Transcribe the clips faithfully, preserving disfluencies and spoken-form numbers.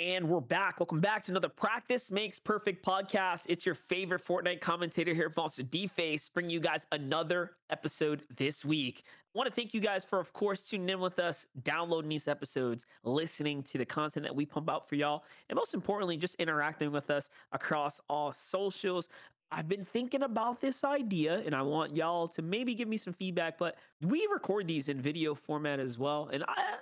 And we're back. Welcome back to another Practice Makes Perfect podcast. It's your favorite Fortnite commentator here at MonsterDFace, bringing you guys another episode this week. I want to thank you guys for, of course, tuning in with us, downloading these episodes, listening to the content that we pump out for y'all, and most importantly, just interacting with us across all socials. I've been thinking about this idea, and I want y'all to maybe give me some feedback, but we record these in video format as well, and I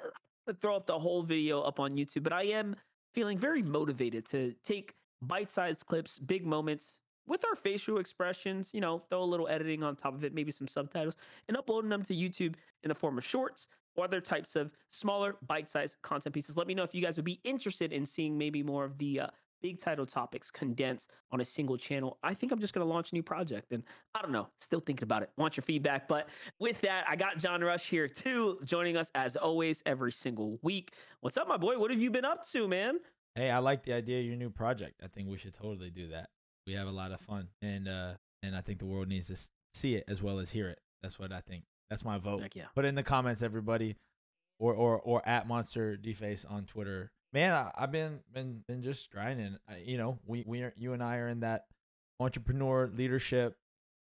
throw up the whole video up on YouTube, but I am feeling very motivated to take bite-sized clips, big moments with our facial expressions, you know, throw a little editing on top of it, maybe some subtitles, and uploading them to YouTube in the form of shorts or other types of smaller bite-sized content pieces. Let me know if you guys would be interested in seeing maybe more of the uh, big title topics condensed on a single channel. I think I'm just going to launch a new project, and I don't know, still thinking about it. Want your feedback. But with that, I got John Rush here too, joining us as always every single week. What's up, my boy? What have you been up to, man? Hey, I like the idea of your new project. I think we should totally do that. We have a lot of fun, and uh, and I think the world needs to see it as well as hear it. That's what I think. That's my vote. Heck yeah. Put in the comments, everybody, or or or at MonsterDFace on Twitter. Man, I, I've been been been just grinding. I, you know, we we are, you and I are in that entrepreneur leadership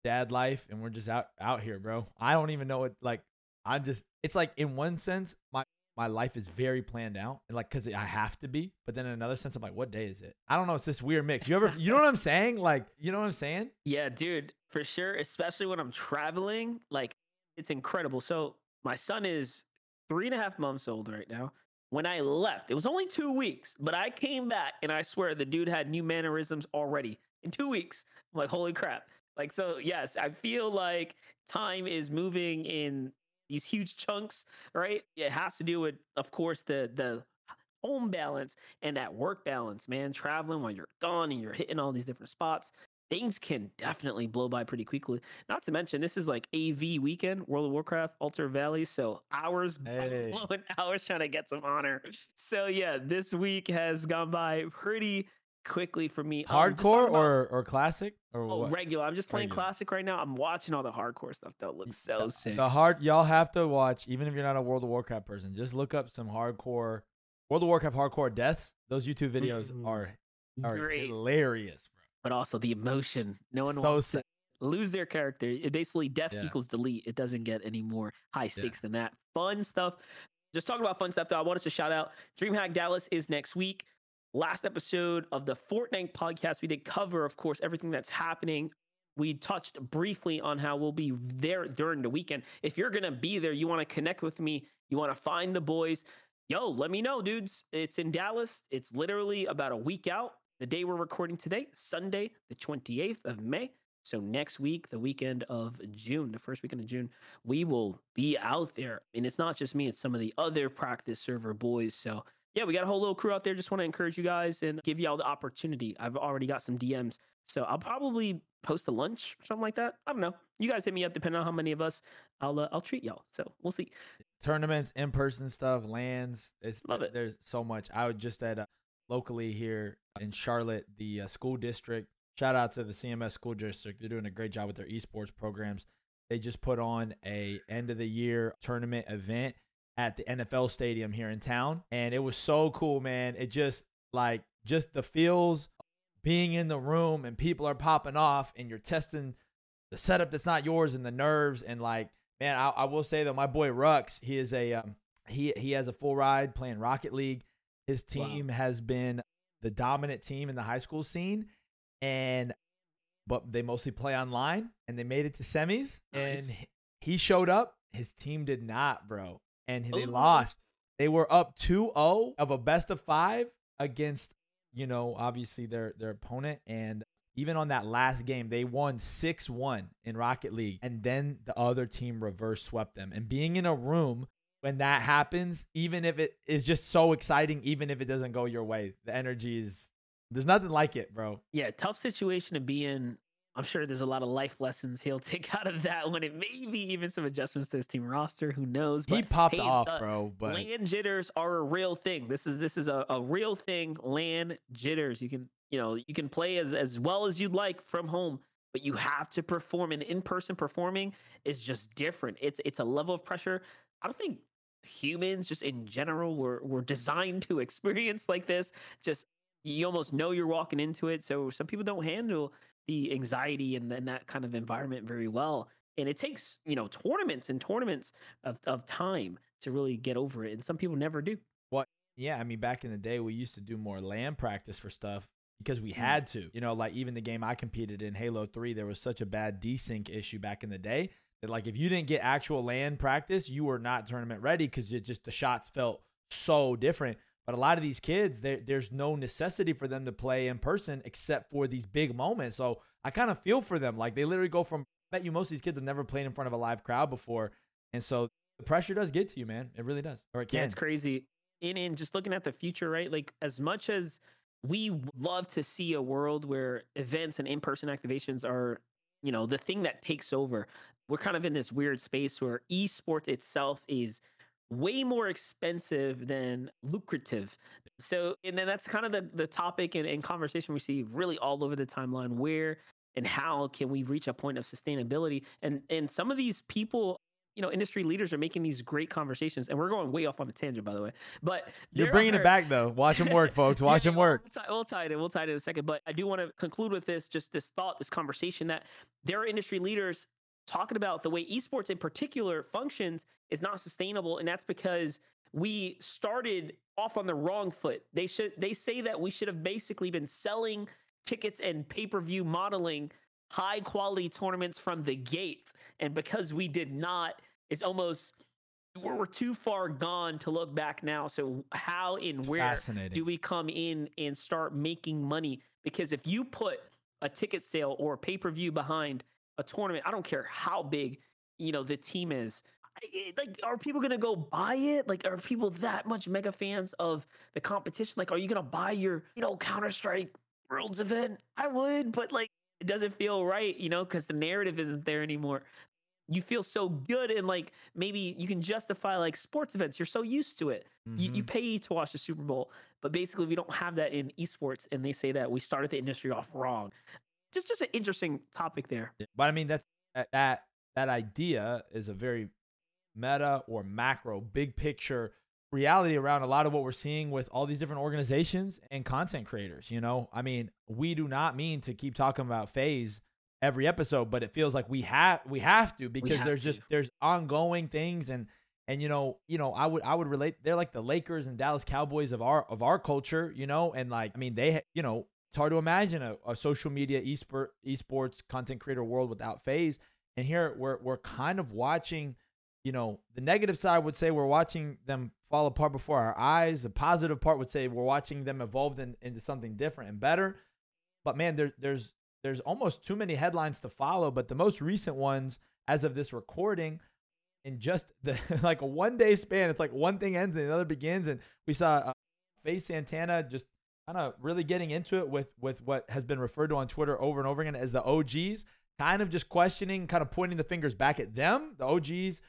dad life, and we're just out out here, bro. I don't even know what, like. I'm just. It's like, in one sense, my my life is very planned out, and like, cause I have to be. But then in another sense, I'm like, what day is it? I don't know. It's this weird mix. You ever, you know what I'm saying? Like, you know what I'm saying? Yeah, dude, for sure. Especially when I'm traveling, like, it's incredible. So my son is three and a half months old right now. When I left, it was only two weeks, but I came back and I swear the dude had new mannerisms already in two weeks. I'm like, holy crap. Like, so yes, I feel like time is moving in these huge chunks, right? It has to do with, of course, the the home balance and that work balance, man. Traveling while you're gone and you're hitting all these different spots, things can definitely blow by pretty quickly. Not to mention, this is like A V weekend, World of Warcraft, Altar Valley, so hours, hey. blowing hours trying to get some honor. So yeah, this week has gone by pretty quickly for me. Hardcore um, or or classic or oh, what? Regular. I'm just playing regular. Classic right now. I'm watching all the hardcore stuff that looks so the, sick. The hard y'all have to watch, even if you're not a World of Warcraft person. Just look up some hardcore World of Warcraft hardcore deaths. Those YouTube videos mm-hmm. are are Great. hilarious, bro. But also the emotion. No one so wants sick. to lose their character. It basically death yeah. equals delete. It doesn't get any more high stakes yeah. than that. Fun stuff. Just talking about fun stuff though. I want us to shout out DreamHack Dallas is next week. Last episode of the Fortnite podcast, we did cover, of course, everything that's happening. We touched briefly on how we'll be there during the weekend. If you're going to be there, you want to connect with me, you want to find the boys, yo, let me know, dudes. It's in Dallas. It's literally about a week out. The day we're recording today, Sunday, the twenty-eighth of May. So next week, the weekend of June, the first weekend of June, we will be out there. And it's not just me, it's some of the other practice server boys. So yeah, we got a whole little crew out there. Just want to encourage you guys and give y'all the opportunity. I've already got some D Ms, so I'll probably post a lunch or something like that. I don't know. You guys hit me up, depending on how many of us. I'll uh, I'll treat y'all. So we'll see. Tournaments, in-person stuff, lands. It's love it. There's so much. I was just at uh, locally here in Charlotte, the uh, school district. Shout out to the C M S school district. They're doing a great job with their esports programs. They just put on a end of the year tournament event at the N F L stadium here in town. And it was so cool, man. It just like, just the feels being in the room and people are popping off and you're testing the setup that's not yours and the nerves. And like, man, I, I will say though, my boy Rux, he is a, um, he, he has a full ride playing Rocket League. His team wow. has been the dominant team in the high school scene. And, but they mostly play online and they made it to semis nice. and he showed up. His team did not, bro. And they Ooh. lost. They were up two oh of a best of five against, you know, obviously their, their opponent. And even on that last game, they won six one in Rocket League. And then the other team reverse swept them. And being in a room when that happens, even if it is just so exciting, even if it doesn't go your way, the energy is, there's nothing like it, bro. Yeah, tough situation to be in. I'm sure there's a lot of life lessons he'll take out of that one, and maybe even some adjustments to his team roster. Who knows? But he popped hey, off, uh, bro. But land jitters are a real thing. This is this is a, a real thing. Land jitters. You can you know you can play as as well as you'd like from home, but you have to perform. And in person performing is just different. It's it's a level of pressure. I don't think humans just in general were were designed to experience like this. Just you almost know you're walking into it. So some people don't handle the anxiety and then that kind of environment very well. And it takes, you know, tournaments and tournaments of, of time to really get over it. And some people never do. Well, yeah, I mean, back in the day, we used to do more LAN practice for stuff because we had to. You know, like even the game I competed in, Halo three, there was such a bad desync issue back in the day that, like, if you didn't get actual LAN practice, you were not tournament ready because it just the shots felt so different. But a lot of these kids, there's no necessity for them to play in person except for these big moments. So I kind of feel for them. Like, they literally go from, I bet you most of these kids have never played in front of a live crowd before. And so the pressure does get to you, man. It really does. Or it can. Yeah, it's crazy. And, and just looking at the future, right? Like, as much as we love to see a world where events and in-person activations are, you know, the thing that takes over, we're kind of in this weird space where esports itself is way more expensive than lucrative. So, and then that's kind of the, the topic and, and conversation we see really all over the timeline. Where and how can we reach a point of sustainability? And and some of these people, you know, industry leaders are making these great conversations. And we're going way off on a tangent, by the way. But you're bringing are... it back, though. Watch him work, folks. Watch him work. We'll, t- we'll tie it in. We'll tie it in a second. But I do want to conclude with this, just this thought, this conversation that there are industry leaders talking about the way esports in particular functions is not sustainable. And that's because we started off on the wrong foot. They should, they say that we should have basically been selling tickets and pay-per-view modeling high quality tournaments from the gate. And because we did not, it's almost, we're, we're too far gone to look back now. So how and where do we come in and start making money? Because if you put a ticket sale or a pay-per-view behind a tournament, I don't care how big, you know, the team is, like, are people going to go buy it? Like, are people that much mega fans of the competition? Like, are you going to buy your, you know, Counter-Strike Worlds event? I would, but like, it doesn't feel right, you know, because the narrative isn't there anymore. You feel so good, and like, maybe you can justify like sports events. You're so used to it. Mm-hmm. You, you pay to watch the Super Bowl, but basically we don't have that in esports. And they say that we started the industry off wrong. Just, just an interesting topic there. But I mean, that's that that idea is a very meta or macro, big picture reality around a lot of what we're seeing with all these different organizations and content creators. You know, I mean, we do not mean to keep talking about FaZe every episode, but it feels like we have we have to, because have there's to. just there's ongoing things, and and you know you know I would I would relate, they're like the Lakers and Dallas Cowboys of our of our culture, you know, and like, I mean, they, you know, it's hard to imagine a, a social media esport esports content creator world without FaZe. And here we're we're kind of watching, you know, the negative side would say we're watching them fall apart before our eyes. The positive part would say we're watching them evolve in, into something different and better. But man, there, there's there's almost too many headlines to follow. But the most recent ones, as of this recording, in just the like a one day span, it's like one thing ends and another begins. And we saw uh, FaZe Santana just kind of really getting into it with with what has been referred to on Twitter over and over again as the O Gs, kind of just questioning, kind of pointing the fingers back at them. The O Gs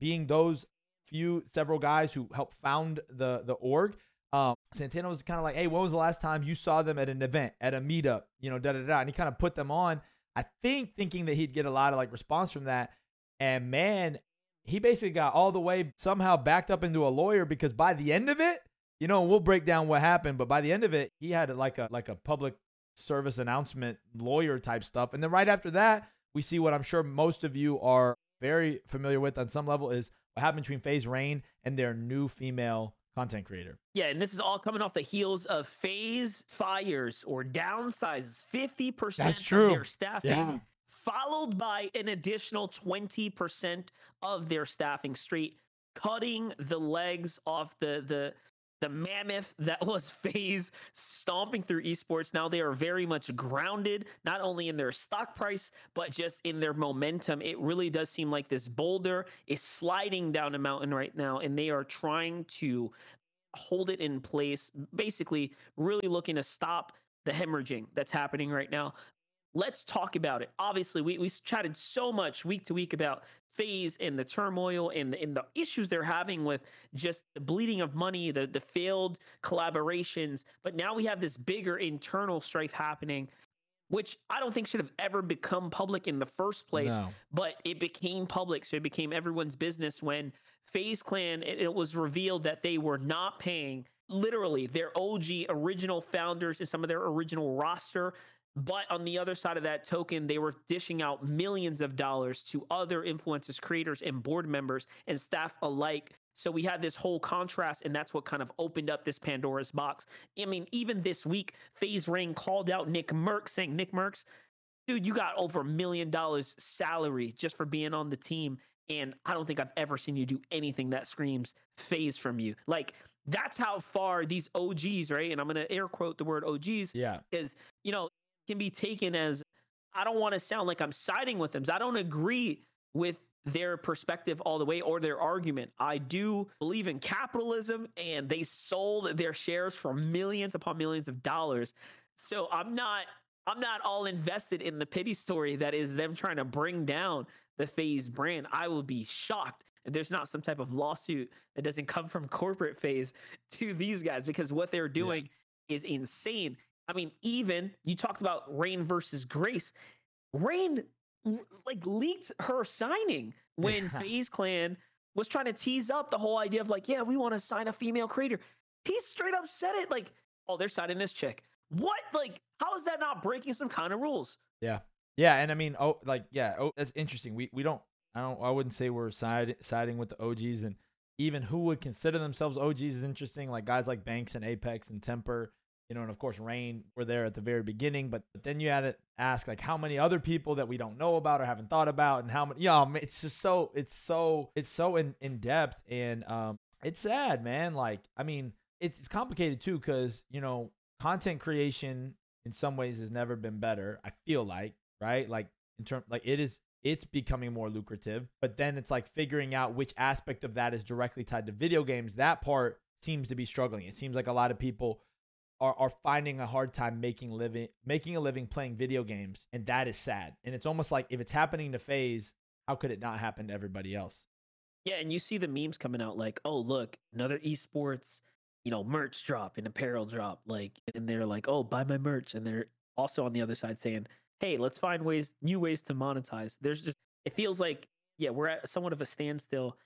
being those few, several guys who helped found the, the org. Um, Santana was kind of like, hey, when was the last time you saw them at an event, at a meetup, you know, da, da, da. And he kind of put them on, I think, thinking that he'd get a lot of like response from that. And man, he basically got all the way somehow backed up into a lawyer, because by the end of it, you know, we'll break down what happened, but by the end of it, he had like a, like a public service announcement, lawyer type stuff. And then right after that, we see what I'm sure most of you are very familiar with on some level, is what happened between FaZe Rain and their new female content creator. Yeah, and this is all coming off the heels of FaZe fires or downsizes fifty percent That's true. of their staffing, yeah. followed by an additional twenty percent of their staffing straight, cutting the legs off the the the mammoth that was FaZe, stomping through esports. Now they are very much grounded, not only in their stock price, but just in their momentum. It really does seem like this boulder is sliding down a mountain right now, and they are trying to hold it in place, basically really looking to stop the hemorrhaging that's happening right now. Let's talk about it. Obviously, we, we chatted so much week to week about FaZe and the turmoil and the, and the issues they're having with just the bleeding of money, the, the failed collaborations. But now we have this bigger internal strife happening, which I don't think should have ever become public in the first place, no. but it became public. So it became everyone's business when FaZe Clan, it, it was revealed that they were not paying literally their O G original founders and some of their original roster. But on the other side of that token, they were dishing out millions of dollars to other influencers, creators, and board members and staff alike. So we had this whole contrast, and that's what kind of opened up this Pandora's box. I mean, even this week, FaZe Rain called out Nick Mercs, saying, Nick Mercs, dude, you got over a million dollars salary just for being on the team. And I don't think I've ever seen you do anything that screams FaZe from you. Like, that's how far these O Gs, right? And I'm going to air quote the word O Gs. Yeah. Is, you know, can be taken as, I don't want to sound like I'm siding with them. I don't agree with their perspective all the way or their argument. I do believe in capitalism, and they sold their shares for millions upon millions of dollars. So I'm not, I'm not all invested in the pity story that is them trying to bring down the FaZe brand. I will be shocked if there's not some type of lawsuit that doesn't come from corporate FaZe to these guys, because what they're doing yeah. is insane. I mean, even you talked about Rain versus Grace. Rain like leaked her signing when FaZe Clan was trying to tease up the whole idea of like, yeah, we want to sign a female creator. He straight up said it like, oh, they're signing this chick. What? Like, how is that not breaking some kind of rules? Yeah. Yeah. And I mean, oh, like, yeah, oh, that's interesting. We, we don't, I don't, I wouldn't say we're side, siding with the O Gs, and even who would consider themselves O Gs is interesting. Like guys like Banks and Apex and Temper. You know, and of course, Rain were there at the very beginning, but then you had to ask, like, how many other people that we don't know about or haven't thought about, and how many, yeah, you know, it's just so, it's so, it's so in, in depth, and um, it's sad, man. Like, I mean, it's, it's complicated too, because, you know, content creation in some ways has never been better. I feel like, right? Like in terms, like it is, it's becoming more lucrative, but then it's like figuring out which aspect of that is directly tied to video games. That part seems to be struggling. It seems like a lot of people Are, are finding a hard time making living, making a living playing video games, and that is sad. And it's almost like if it's happening to FaZe, how could it not happen to everybody else? Yeah, and you see the memes coming out like, "Oh, look, another esports, you know, merch drop and apparel drop." Like, and they're like, "Oh, buy my merch," and they're also on the other side saying, "Hey, let's find ways, new ways to monetize." There's just, it feels like, yeah, we're at somewhat of a standstill.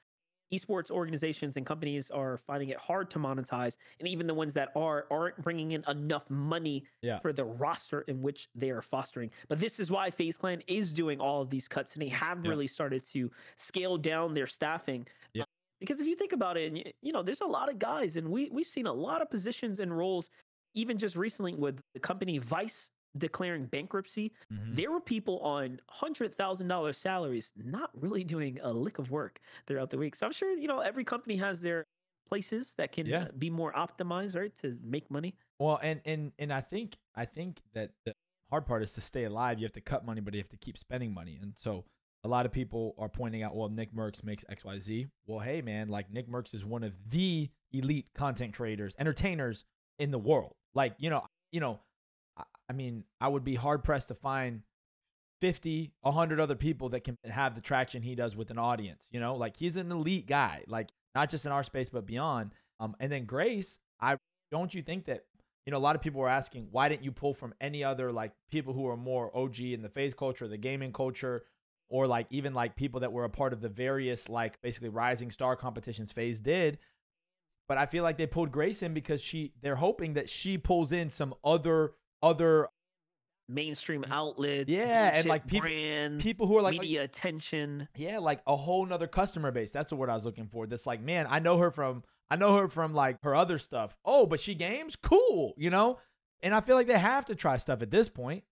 Esports organizations and companies are finding it hard to monetize, and even the ones that are aren't bringing in enough money yeah. for the roster in which they are fostering. But this is why FaZe Clan is doing all of these cuts, and they have yeah. really started to scale down their staffing. Yeah. Uh, because if you think about it, and you, you know, there's a lot of guys, and we we've seen a lot of positions and roles, even just recently with the company Vice declaring bankruptcy. Mm-hmm. There were people on one hundred thousand dollars salaries not really doing a lick of work throughout the week. So I'm sure, you know, every company has their places that can yeah. be more optimized, right, to make money. Well, and and and I think I think that the hard part is to stay alive. You have to cut money, but you have to keep spending money. And so a lot of people are pointing out, well, Nick Mercs makes X Y Z. Well, hey, man, like Nick Mercs is one of the elite content creators, entertainers in the world. Like, you know, you know, I mean, I would be hard pressed to find fifty, one hundred other people that can have the traction he does with an audience. You know, like he's an elite guy, like not just in our space, but beyond. Um, and then Grace, I don't you think that, you know, a lot of people were asking, why didn't you pull from any other like people who are more O G in the FaZe culture, the gaming culture, or like even like people that were a part of the various like basically rising star competitions FaZe did. But I feel like they pulled Grace in because she they're hoping that she pulls in some other other mainstream outlets, yeah, and like people, brands, people who are like media like, attention, yeah, like a whole nother customer base. That's the word I was looking for. That's like, man, I know her from, I know her from like her other stuff. Oh, but she games, cool, you know. And I feel like they have to try stuff at this point.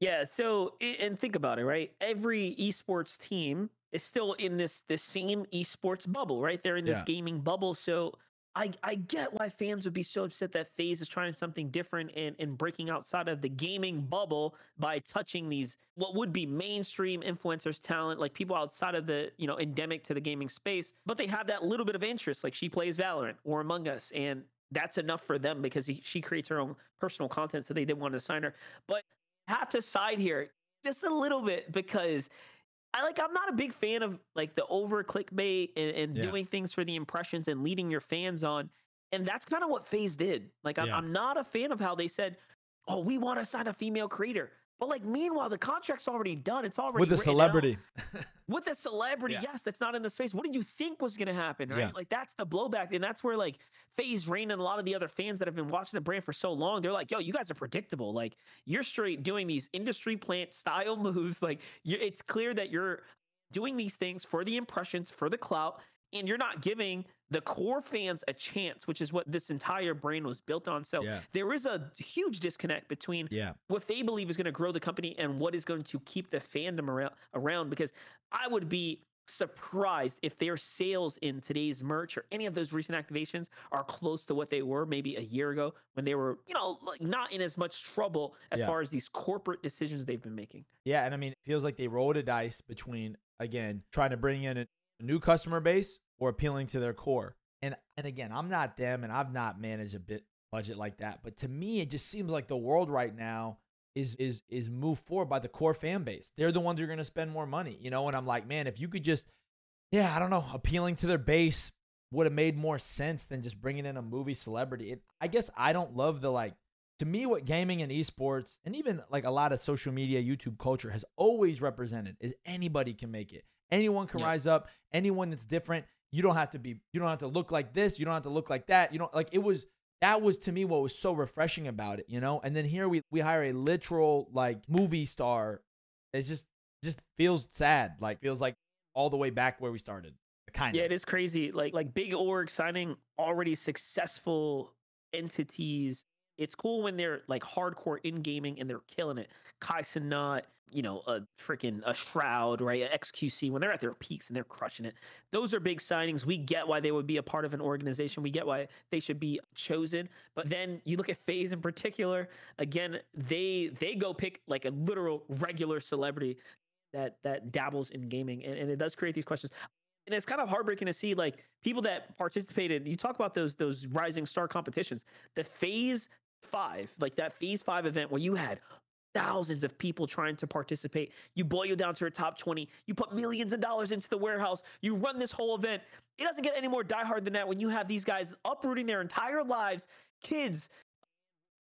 Yeah. So, and think about it, right? Every esports team is still in this the same esports bubble, right? They're in this yeah. gaming bubble, so. I, I get why fans would be so upset that FaZe is trying something different and, and breaking outside of the gaming bubble by touching these what would be mainstream influencers, talent, like people outside of the, you know, endemic to the gaming space. But they have that little bit of interest, like she plays Valorant or Among Us, and that's enough for them because he, she creates her own personal content, so they didn't want to sign her. But I have to side here just a little bit because I like, I'm not a big fan of like the over clickbait and, and yeah. doing things for the impressions and leading your fans on. And that's kind of what FaZe did. Like, I'm, yeah. I'm not a fan of how they said, oh, we want to sign a female creator. But like, meanwhile, the contract's already done. It's already with a celebrity. With a celebrity, yeah. Yes, that's not in the space. What did you think was going to happen, right? Yeah. Like, that's the blowback, and that's where like FaZe Rain and a lot of the other fans that have been watching the brand for so long, they're like, "Yo, you guys are predictable. Like, you're straight doing these industry plant style moves. Like, you're, it's clear that you're doing these things for the impressions, for the clout, and you're not giving the core fans a chance," which is what this entire brand was built on. So yeah. there is a huge disconnect between yeah. what they believe is going to grow the company and what is going to keep the fandom around, around, because I would be surprised if their sales in today's merch or any of those recent activations are close to what they were maybe a year ago when they were, you know, like not in as much trouble as yeah. far as these corporate decisions they've been making. Yeah. And I mean, it feels like they rolled a dice between, again, trying to bring in a new customer base or appealing to their core. And and again, I'm not them and I've not managed a bit budget like that. But to me, it just seems like the world right now is is is moved forward by the core fan base. They're the ones who are going to spend more money, you know? And I'm like, man, if you could just, yeah, I don't know, appealing to their base would have made more sense than just bringing in a movie celebrity. It, I guess I don't love the, like, to me, what gaming and esports and even like a lot of social media, YouTube culture has always represented is anybody can make it. Anyone can yeah. rise up, anyone that's different. You don't have to be, you don't have to look like this. You don't have to look like that. You don't like, it was, that was to me what was so refreshing about it, you know? And then here we, we hire a literal like movie star. It's just, just feels sad. Like feels like all the way back where we started. Kind of. Yeah, it is crazy. Like, like big org signing already successful entities. It's cool when they're like hardcore in gaming and they're killing it. Kai Cenat, you know, a freaking a Shroud, right? A X Q C, when they're at their peaks and they're crushing it. Those are big signings. We get why they would be a part of an organization. We get why they should be chosen. But then you look at FaZe in particular, again, they they go pick like a literal regular celebrity that that dabbles in gaming. And, and it does create these questions. And it's kind of heartbreaking to see like people that participated. You talk about those those rising star competitions, the FaZe Five, like that FaZe Five event where you had thousands of people trying to participate. You boil down to your top twenty. You put millions of dollars into the warehouse. You run this whole event. It doesn't get any more diehard than that when you have these guys uprooting their entire lives, kids,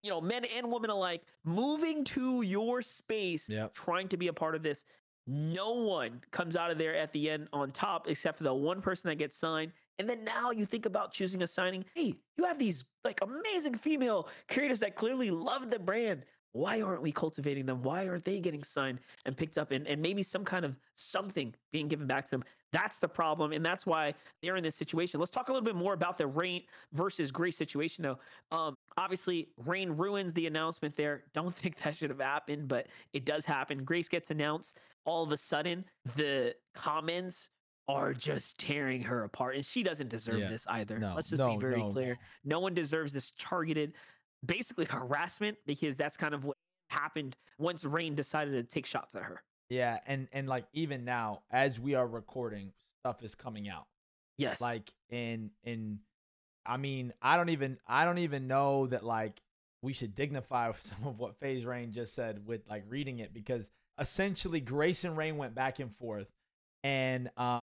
you know, men and women alike, moving to your space, yep. trying to be a part of this. No one comes out of there at the end on top except for the one person that gets signed. And then now you think about choosing a signing. Hey, you have these like amazing female creators that clearly love the brand. Why aren't we cultivating them? Why aren't they getting signed and picked up and, and maybe some kind of something being given back to them? That's the problem. And that's why they're in this situation. Let's talk a little bit more about the Rain versus Grace situation though. Um, obviously Rain ruins the announcement there. Don't think that should have happened, but it does happen. Grace gets announced. All of a sudden the comments are just tearing her apart. And she doesn't deserve yeah. this either. No, Let's just no, be very no, clear. No. no one deserves this targeted, basically harassment, because that's kind of what happened once Rain decided to take shots at her. Yeah. And, and like, even now, as we are recording, stuff is coming out. Yes. Like, and, and I mean, I don't even, I don't even know that like we should dignify some of what FaZe Rain just said with like reading it, because essentially Grace and Rain went back and forth. And, um,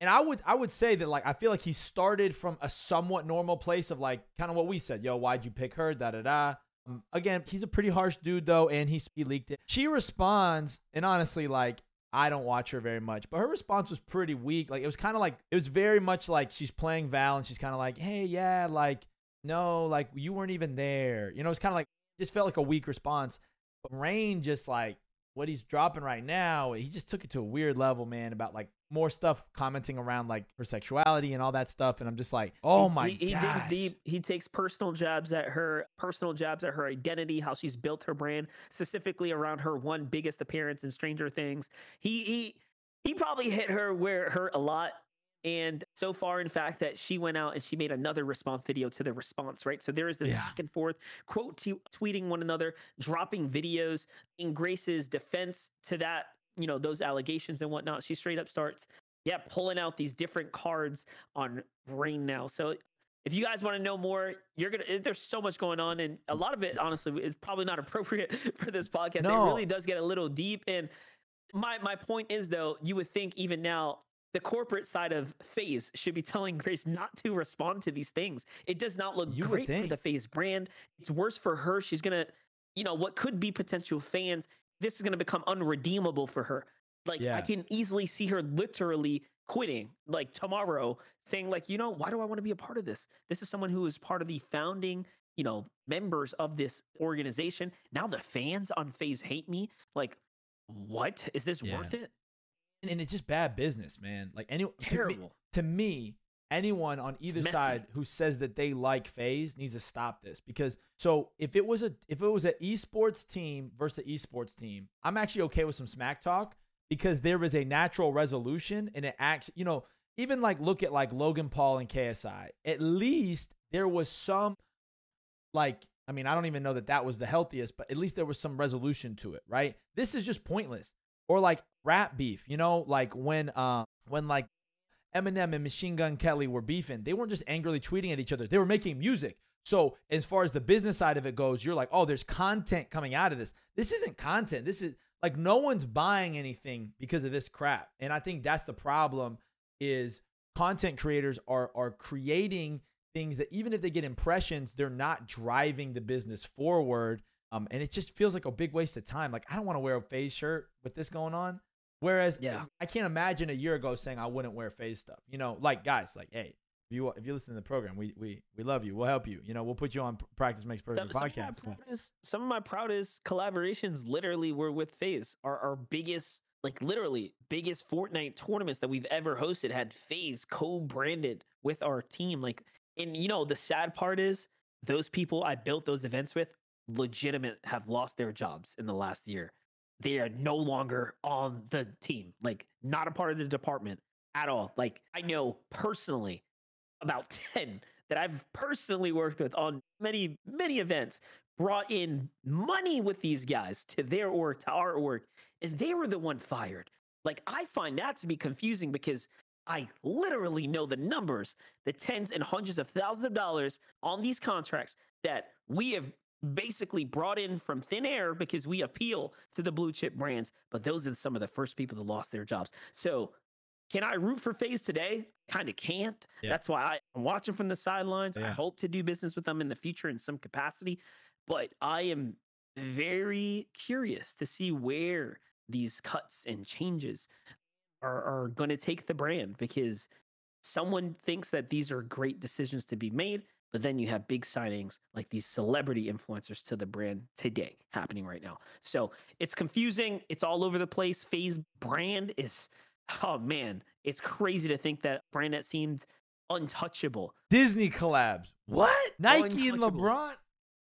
And I would I would say that, like, I feel like he started from a somewhat normal place of, like, kind of what we said. Yo, why'd you pick her? Da-da-da. Um, again, he's a pretty harsh dude, though, and he, he leaked it. She responds, and honestly, like, I don't watch her very much, but her response was pretty weak. Like, it was kind of like, it was very much like she's playing Val, and she's kind of like, hey, yeah, like, no, like, you weren't even there. You know, it's kind of like, just felt like a weak response. But Rain just, like, what he's dropping right now, he just took it to a weird level, man, about, like, more stuff commenting around like her sexuality and all that stuff. And I'm just like, oh my god. He, he digs deep. He takes personal jabs at her, personal jabs at her identity, how she's built her brand, specifically around her one biggest appearance in Stranger Things. He he he probably hit her where it hurt a lot. And so far, in fact, that she went out and she made another response video to the response, right? So there is this yeah. back and forth, quote t- tweeting one another, dropping videos. In Grace's defense to that, you know, those allegations and whatnot, she straight up starts, yeah, pulling out these different cards on Rain now. So if you guys want to know more, you're going to, there's so much going on. And a lot of it, honestly, is probably not appropriate for this podcast. No. It really does get a little deep. And my, my point is though, you would think even now, the corporate side of FaZe should be telling Grace not to respond to these things. It does not look you great for the FaZe brand. It's worse for her. She's going to, you know, what could be potential fans. this is going to become unredeemable for her. Like, yeah. I can easily see her literally quitting, like, tomorrow, saying, like, you know, why do I want to be a part of this? This is someone who is part of the founding, you know, members of this organization. Now the fans on FaZe hate me. Like, what? Is this yeah. worth it? And, and it's just bad business, man. Like, any, terrible. To me, to me anyone on either side who says that they like FaZe needs to stop this, because so if it was a if it was an esports team versus an esports team, I'm actually okay with some smack talk, because there is a natural resolution, and it acts, you know, even like look at like Logan Paul and K S I. At least there was some, like, I mean, I don't even know that that was the healthiest, but at least there was some resolution to it, right? This is just pointless. Or like rap beef, you know, like when uh when like Eminem and Machine Gun Kelly were beefing. They weren't just angrily tweeting at each other. They were making music. So as far as the business side of it goes, you're like, oh, there's content coming out of this. This isn't content. This is like, no one's buying anything because of this crap. And I think that's the problem, is content creators are, are creating things that even if they get impressions, they're not driving the business forward. Um, and it just feels like a big waste of time. Like, I don't want to wear a FaZe shirt with this going on. Whereas yeah. I can't imagine a year ago saying I wouldn't wear FaZe stuff, you know, like, guys, like, hey, if you, if you listen to the program, we, we, we love you. We'll help you. You know, we'll put you on Practice Makes Perfect some, podcast. Some of, proudest, some of my proudest collaborations literally were with FaZe. Our, our biggest, like literally biggest Fortnite tournaments that we've ever hosted had FaZe co-branded with our team. Like, and you know, the sad part is those people I built those events with legitimate have lost their jobs in the last year. They are no longer on the team, like not a part of the department at all. Like, I know personally about ten that I've personally worked with on many, many events, brought in money with these guys to their org, to our org, and they were the one fired. Like, I find that to be confusing, because I literally know the numbers, the tens and hundreds of thousands of dollars on these contracts that we have basically brought in from thin air because we appeal to the blue chip brands, but those are some of the first people that lost their jobs. So can I root for FaZe today? Kind of can't. Yeah. That's why I'm watching from the sidelines. Yeah. I hope to do business with them in the future in some capacity, but I am very curious to see where these cuts and changes are, are going to take the brand, because someone thinks that these are great decisions to be made. But then you have big signings like these celebrity influencers to the brand today happening right now. So it's confusing. It's all over the place. FaZe brand is, oh man, it's crazy to think that brand that seemed untouchable. Disney collabs. What? Nike and LeBron?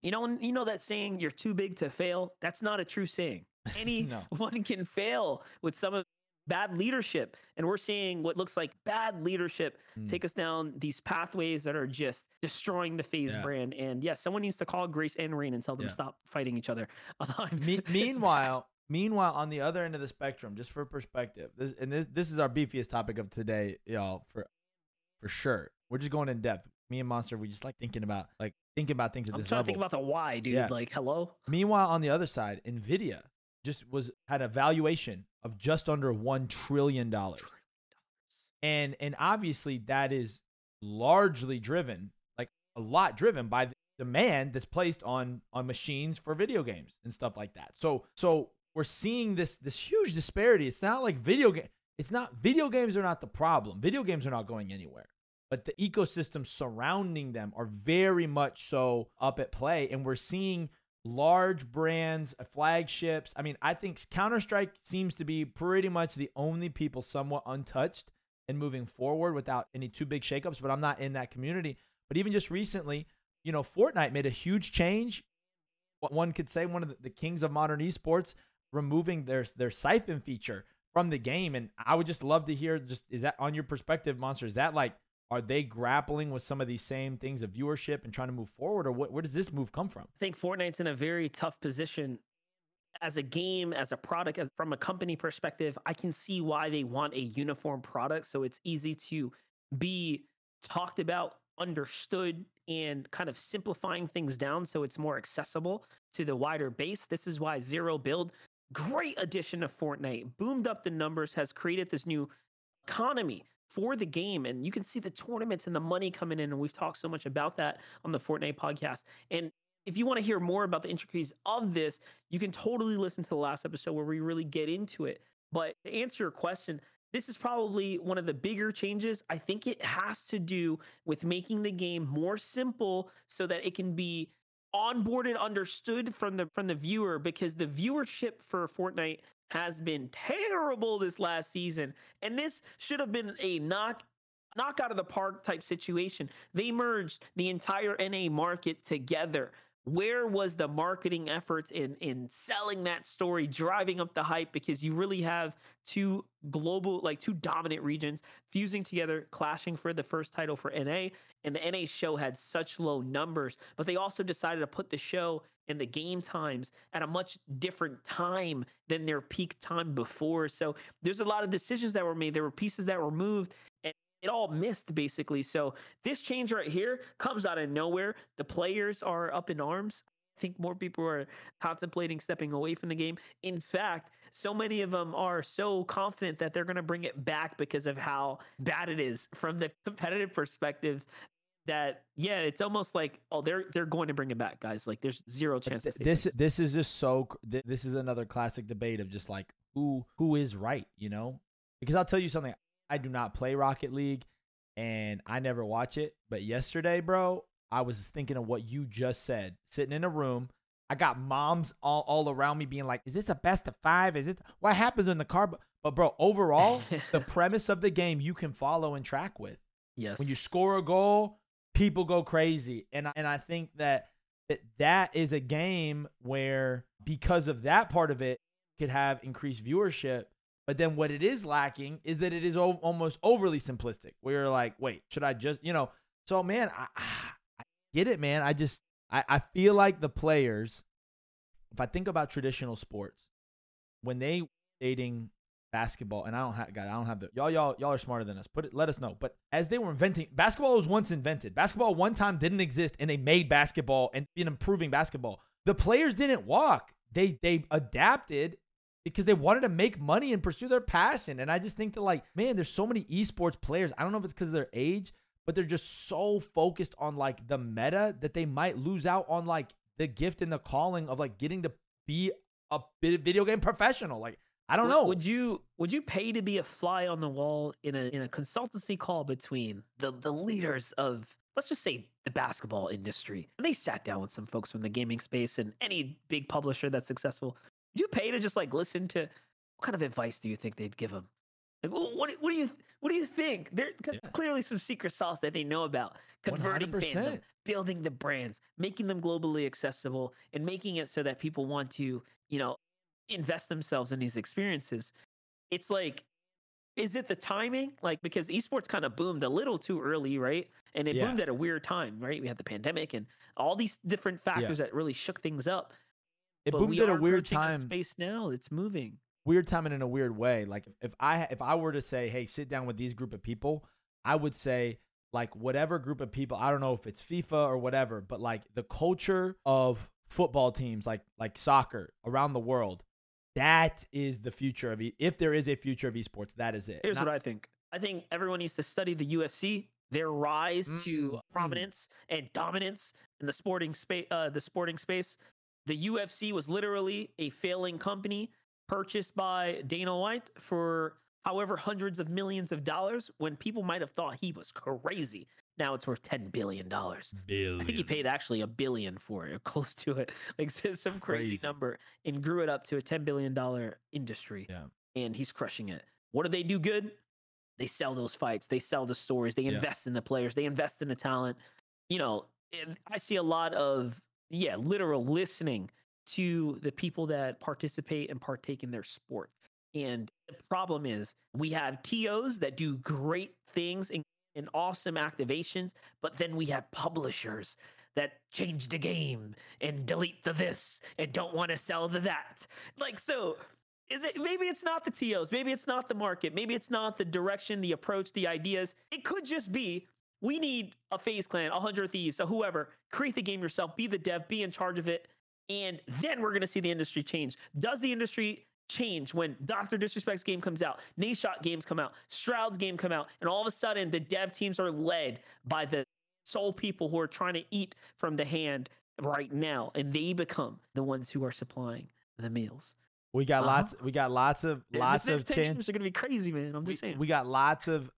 You know, you know that saying, you're too big to fail? That's not a true saying. Anyone no. can fail with some of bad leadership. And we're seeing what looks like bad leadership mm. take us down these pathways that are just destroying the FaZe yeah. brand. And yes, yeah, someone needs to call Grace and Rain and tell them yeah. stop fighting each other. Me- meanwhile, meanwhile, on the other end of the spectrum, just for perspective, this and this, this is our beefiest topic of today, y'all, for for sure. We're just going in depth. Me and Monster, we just like thinking about like thinking about things at I'm this level. I'm trying to think about the why, dude. Yeah. Like, hello. Meanwhile, on the other side, Nvidia just was had a valuation of just under one trillion dollars. And and obviously that is largely driven, like a lot driven by the demand that's placed on on machines for video games and stuff like that. So so we're seeing this this huge disparity. It's not like video game it's not video games are not the problem. Video games are not going anywhere. But the ecosystems surrounding them are very much so up at play, and we're seeing large brands, flagships. I mean, I think Counter-Strike seems to be pretty much the only people somewhat untouched and moving forward without any too big shakeups, but I'm not in that community. But even just recently, you know, Fortnite made a huge change. What one could say, one of the, the kings of modern esports, removing their, their siphon feature from the game. And I would just love to hear, just, is that on your perspective, Monster? Is that like, are they grappling with some of these same things of viewership and trying to move forward? Or what, where does this move come from? I think Fortnite's in a very tough position as a game, as a product, as from a company perspective. I can see why they want a uniform product, so it's easy to be talked about, understood, and kind of simplifying things down so it's more accessible to the wider base. This is why Zero Build, great addition of Fortnite, boomed up the numbers, has created this new economy for the game, and you can see the tournaments and the money coming in, and we've talked so much about that on the Fortnite podcast. And if you want to hear more about the intricacies of this, you can totally listen to the last episode where we really get into it. But to answer your question, this is probably one of the bigger changes. I think it has to do with making the game more simple so that it can be onboarded, understood from the from the viewer, because the viewership for Fortnite has been terrible this last season. And this should have been a knock knock out of the park type situation. They merged the entire N A market together. Where was the marketing efforts in in selling that story, driving up the hype? Because you really have two global, like two dominant regions fusing together, clashing for the first title for N A. And the N A show had such low numbers, but they also decided to put the show and the game times at a much different time than their peak time before. So there's a lot of decisions that were made. There were pieces that were moved. It all missed, basically. So this change right here comes out of nowhere. The players are up in arms. I think more people are contemplating stepping away from the game. In fact, so many of them are so confident that they're going to bring it back because of how bad it is from the competitive perspective, that yeah, it's almost like, oh, they're they're going to bring it back, guys. Like, there's zero chance. This this is just so th- this is another classic debate of just like who who is right, you know? Because I'll tell you something. I do not play Rocket League and I never watch it. But yesterday, bro, I was thinking of what you just said, sitting in a room. I got moms all, all around me being like, is this a best of five? Is it what happens in the car? But, but bro, overall, the premise of the game you can follow and track with. Yes. When you score a goal, people go crazy. And I, and I think that, that that is a game where, because of that part of it, could have increased viewership. But then what it is lacking is that it is o- almost overly simplistic. We're like, wait, should I just, you know? So, man, I, I get it, man. I just, I, I feel like the players, if I think about traditional sports, when they dating basketball, and I don't have, God, I don't have the, y'all, y'all, y'all are smarter than us. Put it, let us know. But as they were inventing, basketball was once invented. Basketball one time didn't exist, and they made basketball and been improving basketball. The players didn't walk. They, they adapted, because they wanted to make money and pursue their passion. And I just think that, like, man, there's so many esports players. I don't know if it's because of their age, but they're just so focused on, like, the meta that they might lose out on, like, the gift and the calling of, like, getting to be a video game professional. Like, I don't would, know. Would you would you pay to be a fly on the wall in a in a consultancy call between the the leaders of, let's just say, the basketball industry? And they sat down with some folks from the gaming space and any big publisher that's successful. Would you pay to just, like, listen to what kind of advice do you think they'd give them? Like, well, what, what do you what do you think? There's yeah. clearly some secret sauce that they know about converting one hundred percent fandom, building the brands, making them globally accessible, and making it so that people want to, you know, invest themselves in these experiences. It's like, is it the timing? Like, because esports kind of boomed a little too early, right? And it yeah. boomed at a weird time, right? We had the pandemic and all these different factors yeah. that really shook things up. It but boomed at a weird time. Space now, it's moving. Weird time and in a weird way. Like, if I if I were to say, hey, sit down with these group of people, I would say, like, whatever group of people, I don't know if it's FIFA or whatever, but, like, the culture of football teams, like like soccer around the world, that is the future of e- if there is a future of esports, that is it. Here's Not- what I think. I think everyone needs to study the U F C. Their rise mm-hmm. to prominence and dominance in the sporting space. Uh, the sporting space. The U F C was literally a failing company purchased by Dana White for however hundreds of millions of dollars when people might have thought he was crazy. Now it's worth ten billion dollars. Billion. I think he paid actually a billion for it, or close to it. Like, some crazy, crazy number, and grew it up to a ten billion dollars industry. Yeah. And he's crushing it. What do they do good? They sell those fights. They sell the stories. They yeah. invest in the players. They invest in the talent. You know, I see a lot of Yeah, literal listening to the people that participate and partake in their sport. And the problem is we have T Os that do great things and, and awesome activations, but then we have publishers that change the game and delete the this and don't want to sell the that. Like, so is it, maybe it's not the T Os, maybe it's not the market, maybe it's not the direction, the approach, the ideas. It could just be, we need a FaZe Clan, a Hundred Thieves, a whoever. Create the game yourself. Be the dev. Be in charge of it. And then we're going to see the industry change. Does the industry change when Doctor Disrespect's game comes out, Nayshot games come out, Stroud's game come out, and all of a sudden the dev teams are led by the sole people who are trying to eat from the hand right now, and they become the ones who are supplying the meals. We got uh-huh. lots. We got lots of and lots of chances. Are gonna be crazy, man. I'm we, just saying. We got lots of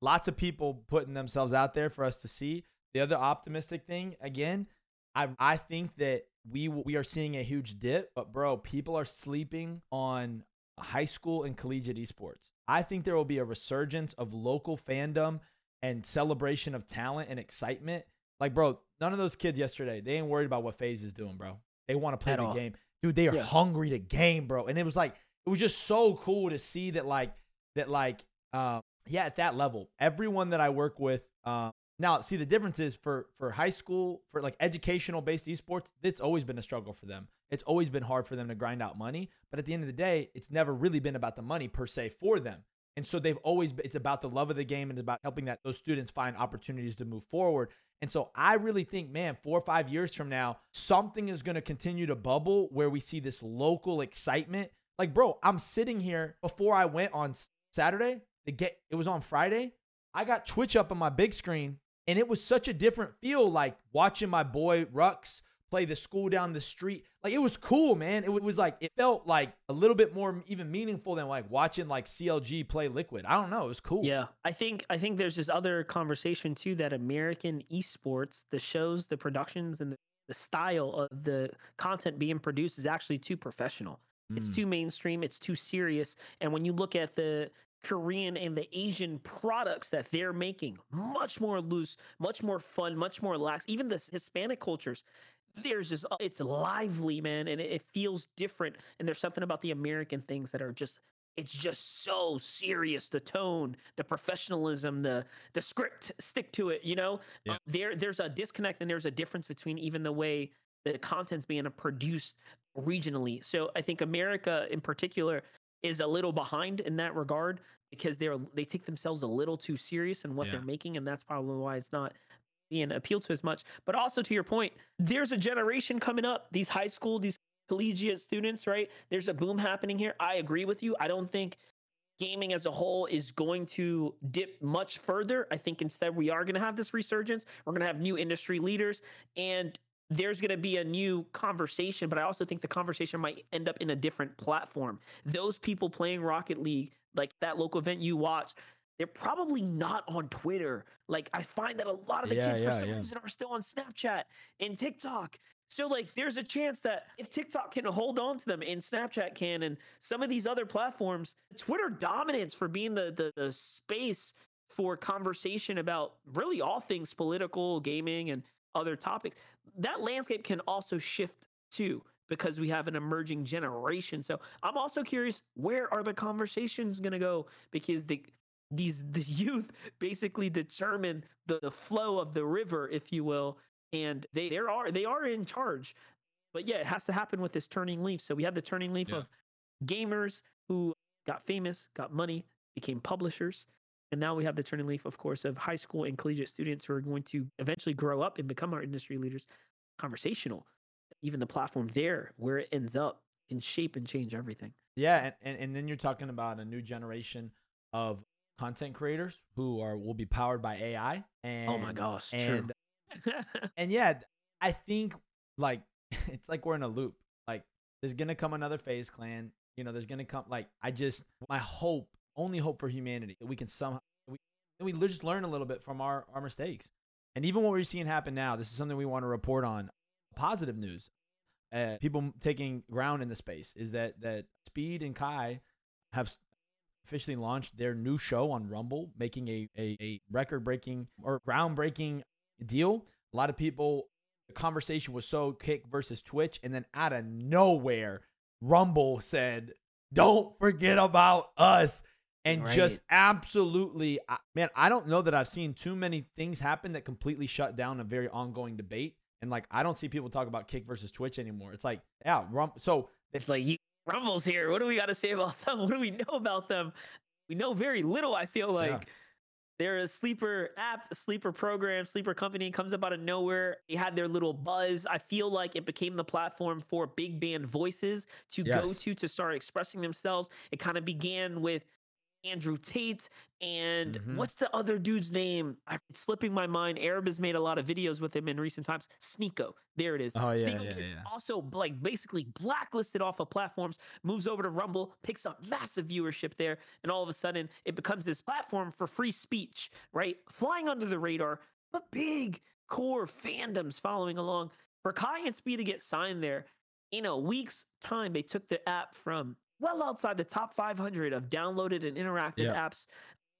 lots of people putting themselves out there for us to see. The other optimistic thing, again, I I think that we we are seeing a huge dip. But bro, people are sleeping on high school and collegiate esports. I think there will be a resurgence of local fandom and celebration of talent and excitement. Like, bro, none of those kids yesterday, they ain't worried about what FaZe is doing, bro. They want to play At the all. game. Dude, they are yeah. hungry to game, bro. And it was like, it was just so cool to see that, like, that, like, um, yeah, at that level, everyone that I work with, um, now see the difference is for, for high school, for like educational based esports, it's always been a struggle for them. It's always been hard for them to grind out money, but at the end of the day, it's never really been about the money per se for them. And so they've always, it's about the love of the game and about helping that those students find opportunities to move forward. And so I really think, man, four or five years from now, something is going to continue to bubble where we see this local excitement. Like, bro, I'm sitting here before I went on Saturday, the game, it was on Friday. I got Twitch up on my big screen and it was such a different feel, like watching my boy Rux play the school down the street. Like, it was cool, man. It was like, it felt like a little bit more even meaningful than like watching like C L G play Liquid. I don't know. It was cool. Yeah. I think, I think there's this other conversation too, that American esports, the shows, the productions, and the, the style of the content being produced is actually too professional. Mm. It's too mainstream. It's too serious. And when you look at the Korean and the Asian products that they're making, much more loose, much more fun, much more lax, even the Hispanic cultures, there's just, it's lively, man, and it feels different. And there's something about the American things that are just, it's just so serious. The tone, the professionalism, the the script, stick to it, you know? Yeah. Um, there, there's a disconnect and there's a difference between even the way the content's being produced regionally. So I think America in particular is a little behind in that regard because they're they take themselves a little too serious in what yeah. they're making, and that's probably why it's not being appealed to as much. But also to your point, there's a generation coming up, these high school, these collegiate students, right? There's a boom happening here. I agree with you. I don't think gaming as a whole is going to dip much further. I think instead we are going to have this resurgence. We're going to have new industry leaders, and there's going to be a new conversation, but I also think the conversation might end up in a different platform. Those people playing Rocket League, like that local event you watched, they're probably not on Twitter. Like, I find that a lot of the yeah, kids yeah, for some yeah. reason are still on Snapchat and TikTok. So like, there's a chance that if TikTok can hold on to them and Snapchat can, and some of these other platforms, Twitter dominance for being the, the, the space for conversation about really all things political, gaming, and other topics, that landscape can also shift too, because we have an emerging generation. So I'm also curious, where are the conversations going to go? Because the, These the youth basically determine the, the flow of the river, if you will, and they there are they are in charge. But yeah, it has to happen with this turning leaf. So we have the turning leaf yeah. of gamers who got famous, got money, became publishers, and now we have the turning leaf, of course, of high school and collegiate students who are going to eventually grow up and become our industry leaders. Conversational, even the platform there, where it ends up, can shape and change everything. Yeah, and and, and then you're talking about a new generation of content creators who are will be powered by A I, and oh my gosh, and true. and yeah, I think like it's like we're in a loop. Like, there's gonna come another FaZe Clan, you know. There's gonna come like I just my hope, only hope for humanity, that we can somehow we we just learn a little bit from our our mistakes, and even what we're seeing happen now. This is something we want to report on. Positive news, uh, people taking ground in the space is that that Speed and Kai have officially launched their new show on Rumble, making a, a, a record-breaking or groundbreaking deal. A lot of people, the conversation was so Kick versus Twitch, and then out of nowhere, Rumble said, "Don't forget about us." And right. just absolutely, man, I don't know that I've seen too many things happen that completely shut down a very ongoing debate. And like, I don't see people talk about Kick versus Twitch anymore. It's like, yeah, Rumble. So it's like, you Rumble's here. What do we got to say about them? What do we know about them? We know very little. I feel like yeah. they're a sleeper app, a sleeper program, sleeper company, comes up out of nowhere. They had their little buzz. I feel like it became the platform for big band voices to yes. go to, to start expressing themselves. It kind of began with Andrew Tate, and mm-hmm. what's the other dude's name? It's slipping my mind. Arab has made a lot of videos with him in recent times. Sneeko. There it is. Oh, yeah, Sneeko yeah, yeah. also like basically blacklisted off of platforms, moves over to Rumble, picks up massive viewership there, and all of a sudden it becomes this platform for free speech, right? Flying under the radar, but big core fandoms following along. For Kai and Speed to get signed there, in a week's time, they took the app from well outside the top five hundred of downloaded and interactive yeah. apps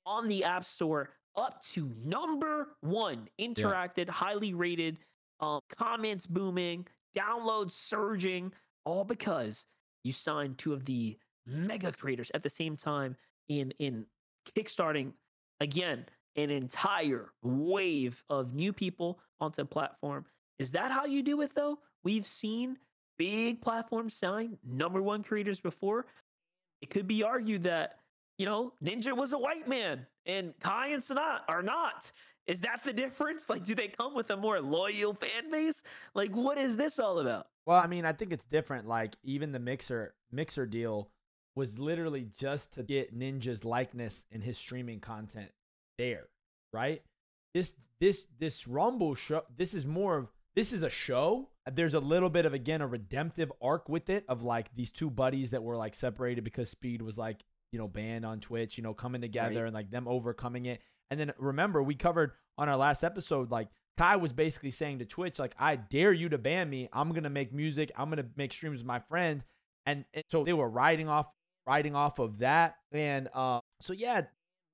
on the App Store up to number one, interacted, yeah. highly rated, um, comments booming, downloads surging, all because you signed two of the mega creators at the same time in, in kickstarting, again, an entire wave of new people onto the platform. Is that how you do it, though? We've seen big platforms sign number one creators before. It could be argued that, you know, Ninja was a white man and Kai and Cenat are not. Is that the difference? Like, do they come with a more loyal fan base? Like, what is this all about? Well, I mean, I think it's different. Like, even the Mixer Mixer deal was literally just to get Ninja's likeness and his streaming content there, right? This this this Rumble show, this is more of, this is a show. There's a little bit of, again, a redemptive arc with it of like these two buddies that were like separated because Speed was like, you know, banned on Twitch, you know, coming together right. and like them overcoming it. And then remember, we covered on our last episode, like Kai was basically saying to Twitch, like, I dare you to ban me. I'm going to make music. I'm going to make streams with my friend. And, and so they were riding off, riding off of that. And uh, so, yeah,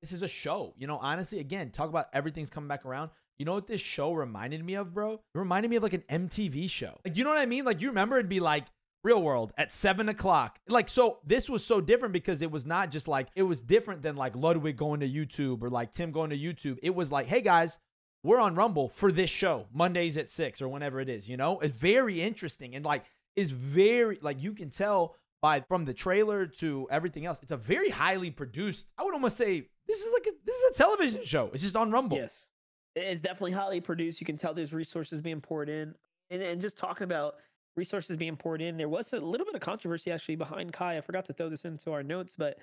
this is a show, you know, honestly, again, talk about everything's coming back around. You know what this show reminded me of, bro? It reminded me of like an M T V show. Like, you know what I mean? Like, you remember it'd be like Real World at seven o'clock. Like, so this was so different because it was not just like, it was different than like Ludwig going to YouTube or like Tim going to YouTube. It was like, hey guys, we're on Rumble for this show Mondays at six or whenever it is, you know? It's very interesting. And like, it's very, like, you can tell by from the trailer to everything else. It's a very highly produced, I would almost say this is like, a, this is a television show. It's just on Rumble. Yes. It's definitely highly produced. You can tell there's resources being poured in. And, and just talking about resources being poured in, there was a little bit of controversy actually behind Kai. I forgot to throw this into our notes, but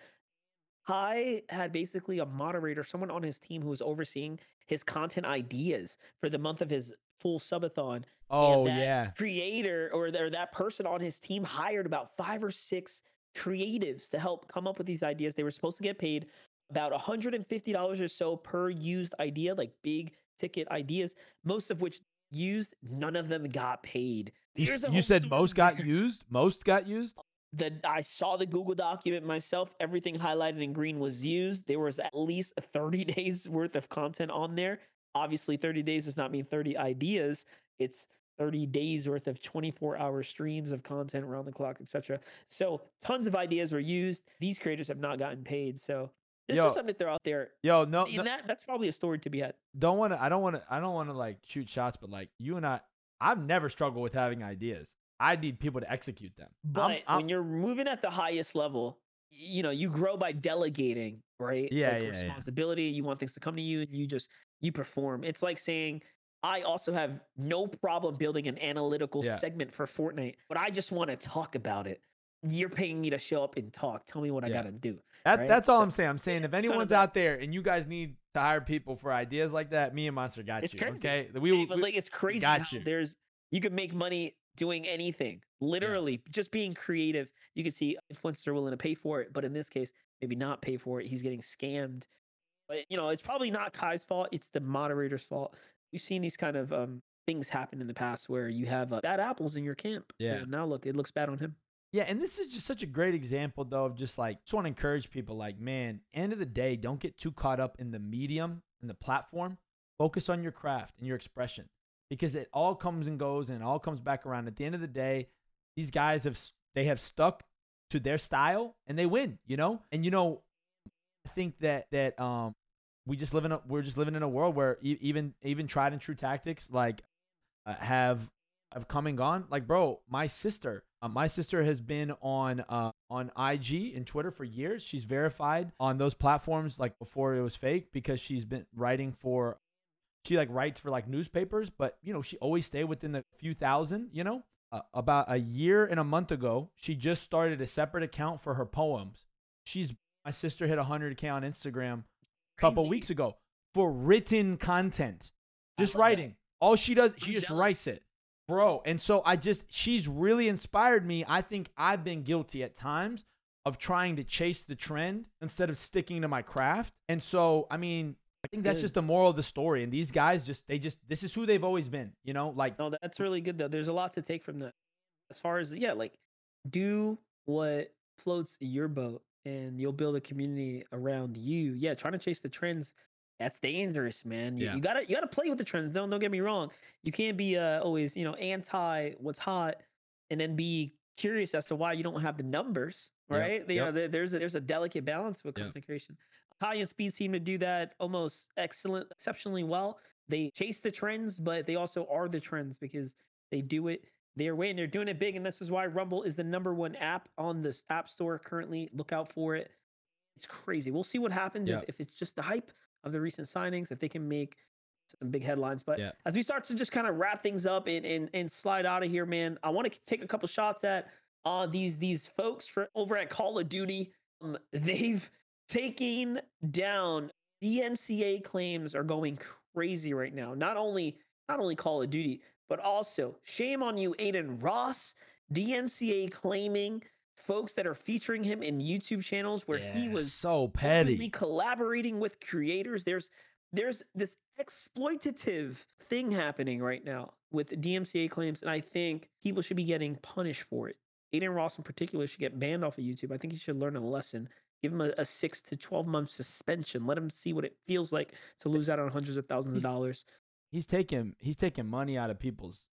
Kai had basically a moderator, someone on his team who was overseeing his content ideas for the month of his full subathon. Oh, and that yeah. creator or, or that person on his team hired about five or six creatives to help come up with these ideas. They were supposed to get paid about one hundred fifty dollars or so per used idea, like big ticket ideas, most of which used, none of them got paid. You, you said story. most got used? Most got used? The, I saw the Google document myself. Everything highlighted in green was used. There was at least thirty days worth of content on there. Obviously, thirty days does not mean thirty ideas. It's thirty days worth of twenty-four hour streams of content around the clock, et cetera. So tons of ideas were used. These creators have not gotten paid. So it's yo, just something that they're out there. Yo, no, no that, that's probably a story to be had. Don't want to. I don't want to. I don't want to like shoot shots, but like you and I, I've never struggled with having ideas. I need people to execute them. But I'm, I'm, when you're moving at the highest level, you know you grow by delegating, right? Yeah, like yeah. Responsibility. Yeah. You want things to come to you, and you just you perform. It's like saying, I also have no problem building an analytical yeah. segment for Fortnite, but I just want to talk about it. You're paying me to show up and talk. Tell me what yeah. I got to do. That, right? That's all so, I'm saying. I'm saying if anyone's out there and you guys need to hire people for ideas like that, me and Monster got it's you. Crazy. Okay. We, hey, but like, it's crazy. Got you. There's, you can make money doing anything, literally yeah. just being creative. You can see influencers are willing to pay for it, but in this case, maybe not pay for it. He's getting scammed, but you know, it's probably not Kai's fault. It's the moderator's fault. We've seen these kind of um, things happen in the past where you have uh, bad apples in your camp. Yeah. And now look, it looks bad on him. Yeah, and this is just such a great example, though, of just like, just want to encourage people, like, man, end of the day, don't get too caught up in the medium and the platform. Focus on your craft and your expression because it all comes and goes and it all comes back around. At the end of the day, these guys have, they have stuck to their style and they win, you know? And, you know, I think that, that, um, we just live in a, we're just living in a world where even, even tried and true tactics, like, uh, have, have come and gone. Like, bro, my sister, Uh, my sister has been on uh, on I G and Twitter for years. She's verified on those platforms like before it was fake because she's been writing for, she like writes for like newspapers, but you know, she always stayed within the few thousand, you know, uh, about a year and a month ago, she just started a separate account for her poems. She's, My sister hit one hundred K on Instagram a couple Indeed. weeks ago for written content. Just writing. That. All she does, she I'm just jealous. writes it. Bro, and so I just, she's really inspired me. I think I've been guilty at times of trying to chase the trend instead of sticking to my craft. And so, I mean, I think that's, that's just the moral of the story. And these guys just, they just, this is who they've always been, you know, like. No, that's really good though. There's a lot to take from that. As far as, yeah, like do what floats your boat and you'll build a community around you. Yeah. Trying to chase the trends. That's dangerous, man. You, yeah. you gotta, you gotta play with the trends. Don't, don't get me wrong. You can't be uh, always, you know, anti what's hot, and then be curious as to why you don't have the numbers, right? Yeah. You yeah. know, there's a, there's a delicate balance with content yeah. creation. Kai and Speed seem to do that almost excellent, exceptionally well. They chase the trends, but they also are the trends because they do it their way and they're doing it big. And this is why Rumble is the number one app on the App Store currently. Look out for it. It's crazy. We'll see what happens yeah. if, if it's just the hype of the recent signings, if they can make some big headlines. But yeah. as we start to just kind of wrap things up and, and, and slide out of here, man, I want to take a couple shots at uh, these these folks for, over at Call of Duty. Um, they've taken down D M C A claims are going crazy right now. Not only not only Call of Duty, but also shame on you, Aiden Ross. D M C A claiming folks that are featuring him in YouTube channels where yeah, he was so petty collaborating with creators. There's there's this exploitative thing happening right now with D M C A claims, and I think people should be getting punished for it. Aiden Ross in particular should get banned off of YouTube. I think he should learn a lesson. Give him a, a six to twelve month suspension. Let him see what it feels like to lose out on hundreds of thousands he's, of dollars. He's taking he's taking money out of people's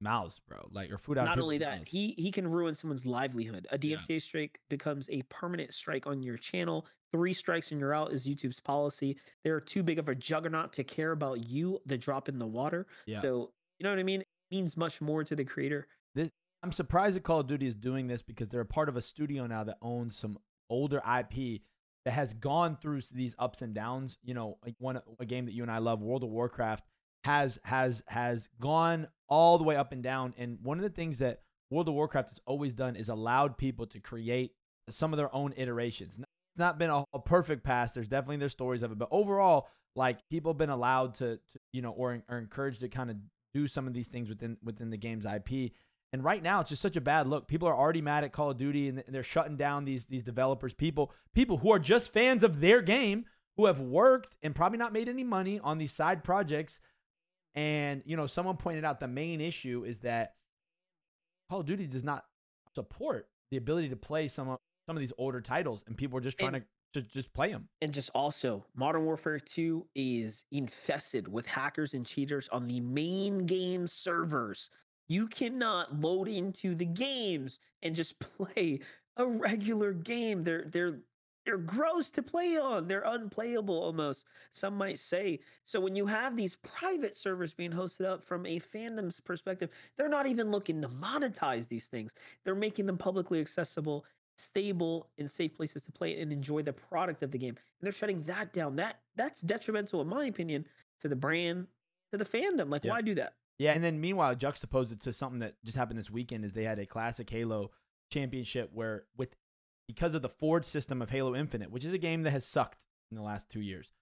mouths, bro. Like your food out. Not only that, mouths. he he can ruin someone's livelihood. A D M C A yeah. strike becomes a permanent strike on your channel. Three strikes and you're out is YouTube's policy. They're too big of a juggernaut to care about you, the drop in the water. Yeah. So you know what I mean? It means much more to the creator. This, I'm surprised that Call of Duty is doing this because they're a part of a studio now that owns some older I P that has gone through these ups and downs. You know, like one a game that you and I love, World of Warcraft, has has has gone all the way up and down. And one of the things that World of Warcraft has always done is allowed people to create some of their own iterations. It's not been a, a perfect pass. There's definitely their stories of it, but overall, like people have been allowed to, to you know, or are encouraged to kind of do some of these things within within the game's I P. And right now, it's just such a bad look. People are already mad at Call of Duty, and they're shutting down these these developers, people people who are just fans of their game, who have worked and probably not made any money on these side projects. And, you know, someone pointed out the main issue is that Call of Duty does not support the ability to play some of, some of these older titles, and people are just trying and, to, to just play them. And just also, Modern Warfare two is infested with hackers and cheaters on the main game servers. You cannot load into the games and just play a regular game. They're they're they're gross to play on. They're unplayable almost, some might say. So when you have these private servers being hosted up from a fandom's perspective, they're not even looking to monetize these things. They're making them publicly accessible, stable, and safe places to play and enjoy the product of the game. And they're shutting that down. That that's detrimental, in my opinion, to the brand, to the fandom. Like, yeah. why do that? Yeah, and then meanwhile, juxtaposed it to something that just happened this weekend is they had a classic Halo championship where with because of the Forge system of Halo Infinite, which is a game that has sucked in the last two years.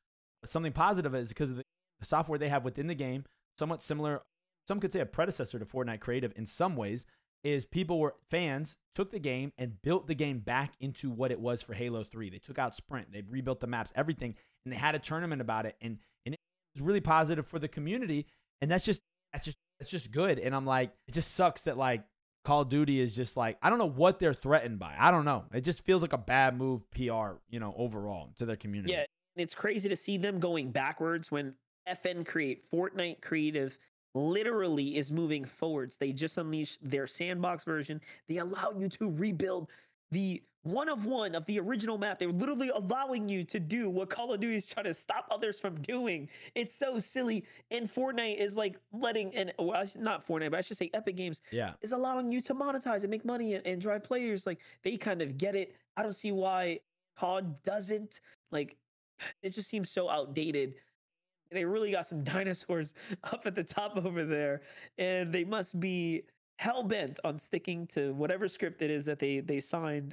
But something positive is because of the software they have within the game, somewhat similar, some could say a predecessor to Fortnite Creative in some ways, is people were fans, took the game and built the game back into what it was for Halo three. They took out Sprint, they rebuilt the maps, everything, and they had a tournament about it. And, and it was really positive for the community. And that's just That's just that's just good. And I'm like, it just sucks that like Call of Duty is just like, I don't know what they're threatened by. I don't know. It just feels like a bad move P R, you know, overall to their community. Yeah, it's crazy to see them going backwards when F N Create, Fortnite Creative, literally is moving forwards. They just unleashed their sandbox version. They allow you to rebuild the one of one of the original map. They're literally allowing you to do what Call of Duty is trying to stop others from doing. It's so silly. And Fortnite is like letting, and well, not Fortnite, but I should say Epic Games yeah. is allowing you to monetize and make money and, and drive players. Like they kind of get it. I don't see why C O D doesn't. Like it just seems so outdated. They really got some dinosaurs up at the top over there, and they must be hell bent on sticking to whatever script it is that they they signed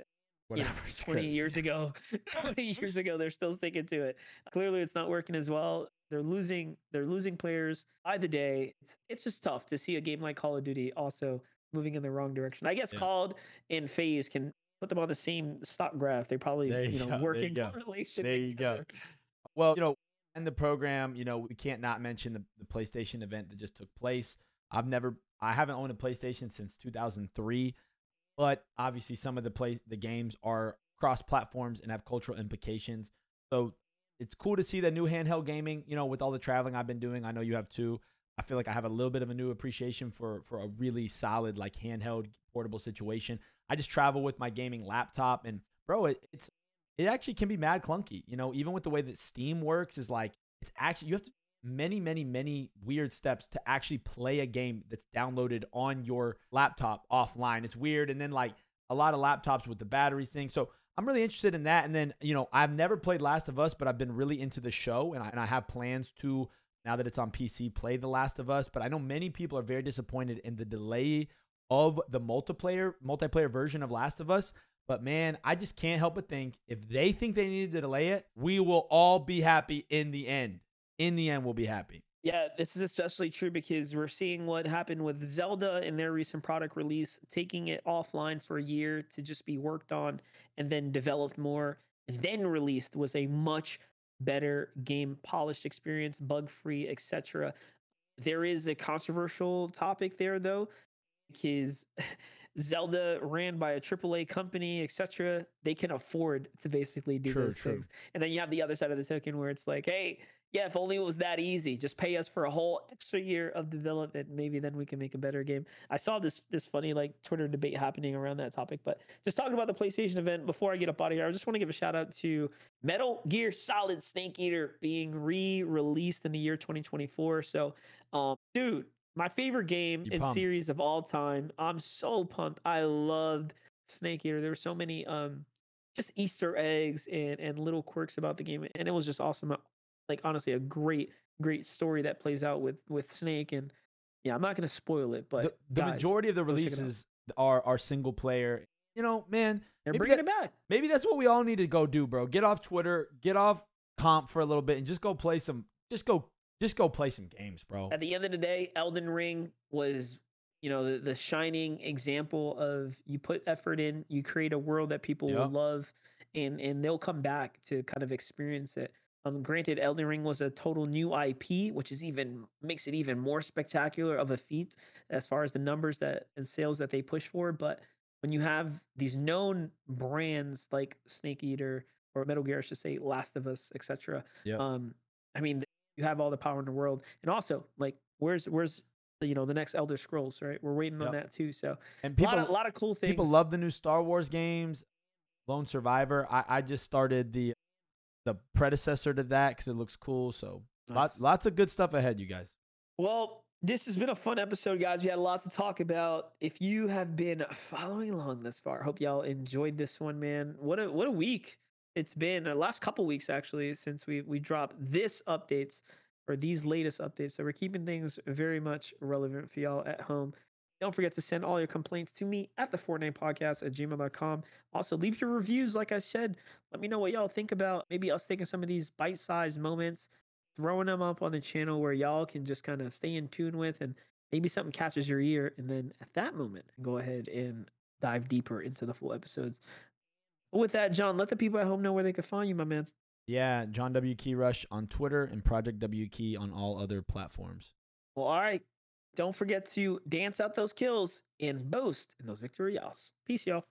Whatever, you know, twenty years ago, twenty years ago, they're still sticking to it. Clearly it's not working as well. They're losing, they're losing players by the day. It's, it's just tough to see a game like Call of Duty also moving in the wrong direction. I guess yeah. Call and FaZe can put them on the same stock graph. They probably, there you know, go, work in correlation. There you go. There you go. Well, you know, and the program, you know, we can't not mention the, the PlayStation event that just took place. I've never, I haven't owned a PlayStation since two thousand three. But obviously, some of the play the games are cross platforms and have cultural implications. So it's cool to see the new handheld gaming. You know, with all the traveling I've been doing, I know you have too. I feel like I have a little bit of a new appreciation for for a really solid like handheld portable situation. I just travel with my gaming laptop, and bro, it, it's it actually can be mad clunky. You know, even with the way that Steam works, is like it's actually you have to many many many weird steps to actually play a game that's downloaded on your laptop offline. It's weird. And then like a lot of laptops with the battery thing, so I'm really interested in that. And then, you know, I've never played Last of Us, but I've been really into the show, and I, and I have plans to, now that it's on P C, play The Last of Us. But I know many people are very disappointed in the delay of the multiplayer multiplayer version of Last of Us. But man, I just can't help but think if they think they needed to delay it, we will all be happy in the end. In the end, we'll be happy. Yeah, this is especially true because we're seeing what happened with Zelda in their recent product release, taking it offline for a year to just be worked on and then developed more and then released was a much better game, polished experience, bug-free, et cetera. There is a controversial topic there, though, because Zelda ran by a triple A company, et cetera. They can afford to basically do true, those true. things. And then you have the other side of the token where it's like, hey, yeah, if only it was that easy. Just pay us for a whole extra year of development. Maybe then we can make a better game. I saw this this funny like Twitter debate happening around that topic. But just talking about the PlayStation event, before I get up out of here, I just want to give a shout out to Metal Gear Solid Snake Eater being re-released in the year twenty twenty-four. So, um, dude, my favorite game and series of all time. I'm so pumped. I loved Snake Eater. There were so many um, just Easter eggs and, and little quirks about the game. And it was just awesome. Like, honestly, a great, great story that plays out with, with Snake. And yeah, I'm not going to spoil it, but the, the guys, majority of the releases are, are single player. You know, man, they're bringing that, it back. Maybe that's what we all need to go do, bro. Get off Twitter, get off comp for a little bit and just go play some, just go, just go play some games, bro. At the end of the day, Elden Ring was, you know, the, the shining example of you put effort in, you create a world that people yep. will love and, and they'll come back to kind of experience it. Um, granted, Elden Ring was a total new I P, which is even makes it even more spectacular of a feat as far as the numbers that and sales that they push for. But when you have these known brands like Snake Eater or Metal Gear, I should say, Last of Us, et cetera. Yep. Um, I mean, you have all the power in the world. And also, like, where's where's you know the next Elder Scrolls, right? We're waiting yep. on that too. So and people, a lot of, a lot of cool things. People love the new Star Wars games. Lone Survivor. I, I just started the. the predecessor to that because it looks cool. So nice. lot, lots of good stuff ahead, you guys. Well, this has been a fun episode, guys. We had a lot to talk about. If you have been following along this far, hope y'all enjoyed this one, man. What a what a week it's been. The last couple weeks, actually, since we we dropped this updates or these latest updates. So we're keeping things very much relevant for y'all at home. Don't forget to send all your complaints to me at the Fortnite Podcast at gmail dot com. Also, leave your reviews. Like I said, let me know what y'all think about maybe us taking some of these bite-sized moments, throwing them up on the channel where y'all can just kind of stay in tune with, and maybe something catches your ear. And then at that moment, go ahead and dive deeper into the full episodes. But with that, John, let the people at home know where they can find you, my man. Yeah, John W. Key Rush on Twitter and Project W. Key on all other platforms. Well, all right. Don't forget to dance out those kills and boast in those victory royales. Peace, y'all.